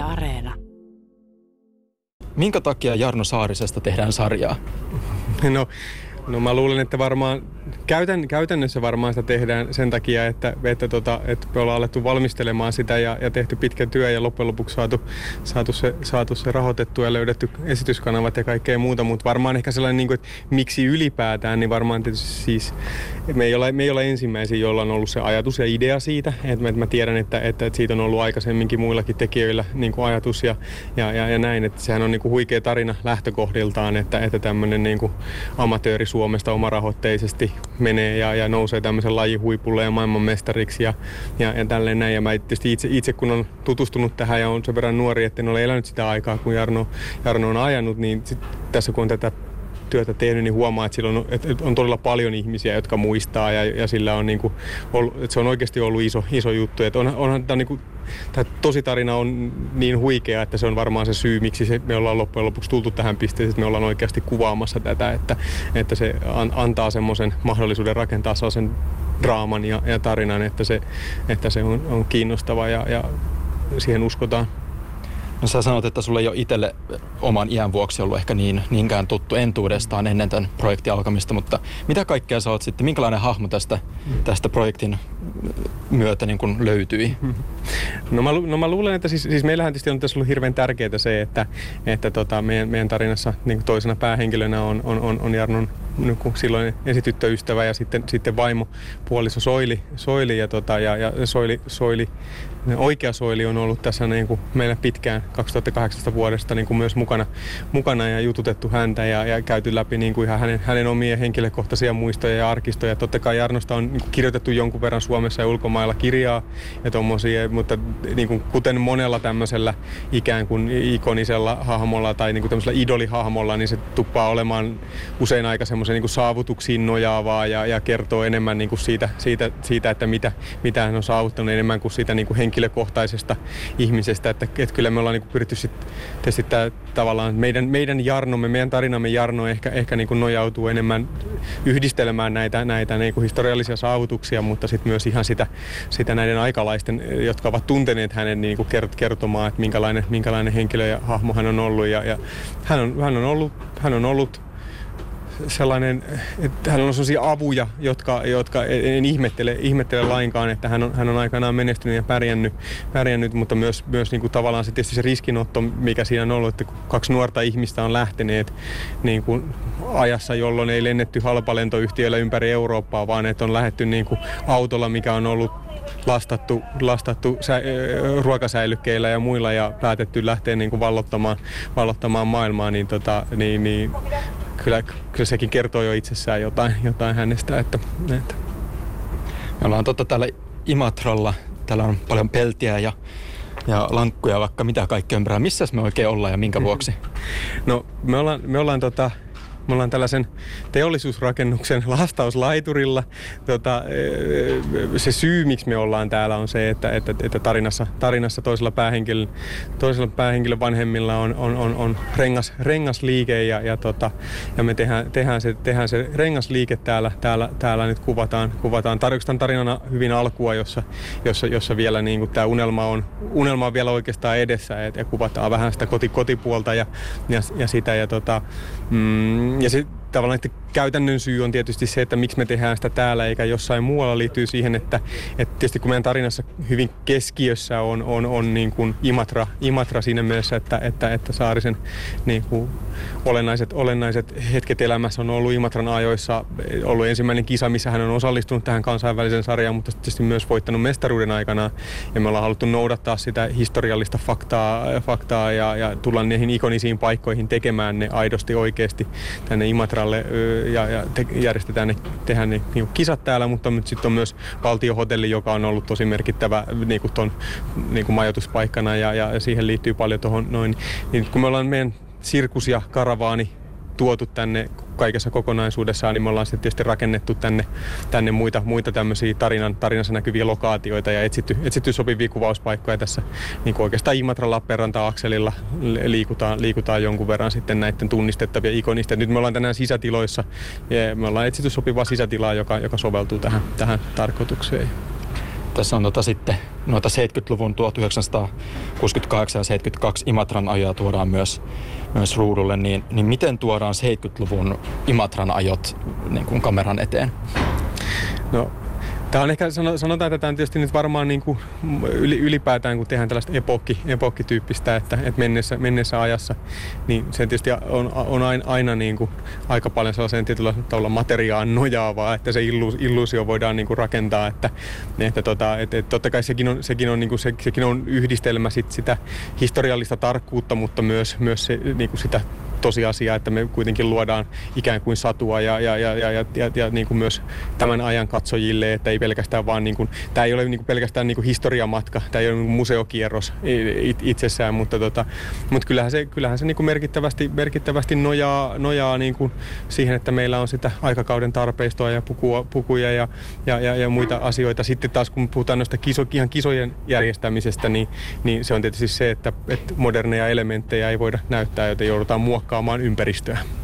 Yle Areena. Minkä takia Jarno Saarisesta tehdään sarjaa? No mä luulen, että varmaan käytännössä varmaan sitä tehdään sen takia, että me ollaan alettu valmistelemaan sitä ja tehty pitkä työ ja loppujen lopuksi saatu se rahoitettua ja löydetty esityskanavat ja kaikkea muuta. Mutta varmaan ehkä sellainen, niin kuin, että miksi ylipäätään, niin varmaan tietysti siis me ei olla ensimmäisiä, joilla on ollut se ajatus ja idea siitä. Että mä tiedän, että siitä on ollut aikaisemminkin muillakin tekijöillä niin kuin ajatus ja näin. Että sehän on niin kuin huikea tarina lähtökohdiltaan, että tämmöinen niin kuin amatööri Suomesta omarahoitteisesti menee ja nousee tämmöisen lajin huipulle ja maailmanmestariksi ja tälleen näin. Ja mä tietysti itse kun on tutustunut tähän ja on sen verran nuori, etten ole elänyt sitä aikaa, kun Jarno on ajanut, niin tässä kun on tätä työtä tehnyt, niin huomaa, että on todella paljon ihmisiä, jotka muistaa ja sillä on niin kuin ollut, että se on oikeasti ollut iso juttu. Että onhan tämä, niin kuin, tämä tositarina on niin huikea, että se on varmaan se syy, miksi me ollaan loppujen lopuksi tultu tähän pisteeseen, että me ollaan oikeasti kuvaamassa tätä, että se antaa semmoisen mahdollisuuden rakentaa sellaisen draaman ja tarinan, että se on kiinnostava ja siihen uskotaan. No sä sanot, että sulla ei ole itselle oman iän vuoksi ollut ehkä niinkään tuttu entuudestaan ennen tämän projektin alkamista, mutta mitä kaikkea sä oot sitten, minkälainen hahmo tästä projektin myötä niin kun löytyi? No mä luulen, että siis meillähän tietysti on tässä ollut hirveän tärkeää se, että meidän tarinassa niin toisena päähenkilönä on Jarnon niin silloin esityttöystävä ja sitten vaimo puoliso Soili ja Soili. Oikea Soili on ollut tässä niin kuin meillä pitkään 2008 vuodesta niin kuin myös mukana ja jututettu häntä ja käyty läpi niin kuin ihan hänen omia henkilökohtaisia muistoja ja arkistoja. Totta kai Jarnosta on niin kuin kirjoitettu jonkun verran Suomessa ja ulkomailla kirjaa ja tommosia, mutta niin kuin kuten monella tämmöisellä ikään kuin ikonisella hahmolla tai niin kuin tämmöisellä idolihahmolla, niin se tuppaa olemaan usein aika semmoisen niin kuin saavutuksiin nojaavaa ja kertoo enemmän niin kuin siitä että mitä hän on saavuttanut enemmän kuin siitä niin kuin henkilökohtaisesta ihmisestä, että kyllä me ollaan niinku pyritty sitten tavallaan meidän Jarnomme, meidän tarinamme Jarno ehkä niinku nojautuu enemmän yhdistelemään näitä niinku historiallisia saavutuksia, mutta sitten myös ihan sitä näiden aikalaisten, jotka ovat tunteneet hänen niinku kertomaan, että minkälainen henkilö ja hahmo hän on ollut ja hän on ollut sellainen, että hän on sellaisia avuja, jotka en ihmettele lainkaan, että hän on aikanaan menestynyt ja pärjännyt, mutta myös niin kuin tavallaan se tietysti se riskinotto, mikä siinä on ollut, että kun kaksi nuorta ihmistä on lähteneet niin kuin ajassa, jolloin ei lennetty halpalentoyhtiöllä ympäri Eurooppaa, vaan että on lähdetty niin kuin autolla, mikä on ollut lastattu ruokasäilykkeillä ja muilla ja päätetty lähteä niin kuin vallottamaan maailmaa, niin Kyllä sekin kertoo jo itsessään jotain hänestä. Että. Me ollaan totta täällä Imatralla. Täällä on paljon peltiä ja lankkuja, vaikka mitä kaikkea ympärää. Missäs me oikein ollaan ja minkä vuoksi? No me ollaan tällaisen teollisuusrakennuksen lastauslaiturilla. Se syy, miksi me ollaan täällä, on se, että tarinassa toisella päähenkilön vanhemmilla on rengasliike ja me tehdään se rengasliike täällä nyt kuvataan. Tarkoitan tarinana hyvin alkua, jossa vielä niin kuin tämä unelma on vielä oikeastaan edessä, ja kuvataan vähän sitä kotipuolta ja sitä ja se tavallaan, että käytännön syy on tietysti se, että miksi me tehdään sitä täällä eikä jossain muualla, liittyy siihen, että tietysti kun meidän tarinassa hyvin keskiössä on niin kuin Imatra siinä mielessä, että Saarisen niin kuin olennaiset hetket elämässä on ollut Imatran ajoissa, ollut ensimmäinen kisa, missä hän on osallistunut tähän kansainväliseen sarjaan, mutta tietysti myös voittanut mestaruuden aikana. Ja me ollaan haluttu noudattaa sitä historiallista faktaa ja tulla niihin ikonisiin paikkoihin tekemään ne aidosti oikeasti tänne Imatralle ja järjestetään ne, tehdään ne niin kuin kisat täällä, mutta nyt sitten on myös valtiohotelli, joka on ollut tosi merkittävä niin kuin ton, niin kuin majoituspaikkana ja siihen liittyy paljon tuohon noin. Niin kun me ollaan meidän sirkus ja karavaani tuotu tänne kaikessa kokonaisuudessaan, niin me ollaan sitten tietysti rakennettu tänne muita tämmöisiä tarinassa näkyviä lokaatioita ja etsitty sopivia kuvauspaikkoja tässä. Niin kuin oikeastaan Imatra Lappeenranta-akselilla liikutaan jonkun verran sitten näiden tunnistettavia ikonista. Nyt me ollaan tänään sisätiloissa ja me ollaan etsitty sopivaa sisätilaa, joka soveltuu tähän tarkoitukseen. Tässä on sitten noita 70-luvun 1968 ja 72 Imatran ajoja tuodaan myös ruudulle, niin miten tuodaan 70-luvun Imatran ajot niin kuin kameran eteen? No, tämä on ehkä, sanotaan, että tämä on tietysti nyt varmaan niin kuin ylipäätään, kun tehdään tällaista epokkityyppistä, että menneessä ajassa, niin se tietysti on aina niin kuin aika paljon sellaiseen tietyllä tavalla materiaan nojaavaa, että se illuusio voidaan niin kuin rakentaa, että totta kai sekin on, niin kuin, sekin on yhdistelmä sitä historiallista tarkkuutta, mutta myös se, niin kuin sitä tosiasiaa, että me kuitenkin luodaan ikään kuin satua ja niin kuin myös tämän ajan katsojille, että ei pelkästään vaan niin kuin, tämä ei ole niin kuin pelkästään niin kuin historiamatka, tämä ei ole niin kuin museokierros itsessään, mutta kyllähän se niin kuin merkittävästi nojaa niin kuin siihen, että meillä on sitä aikakauden tarpeistoa ja pukuja ja muita asioita. Sitten taas kun puhutaan noista ihan kisojen järjestämisestä, niin se on tietysti se, että moderneja elementtejä ei voida näyttää, joten joudutaan muokkaamaan ympäristöä.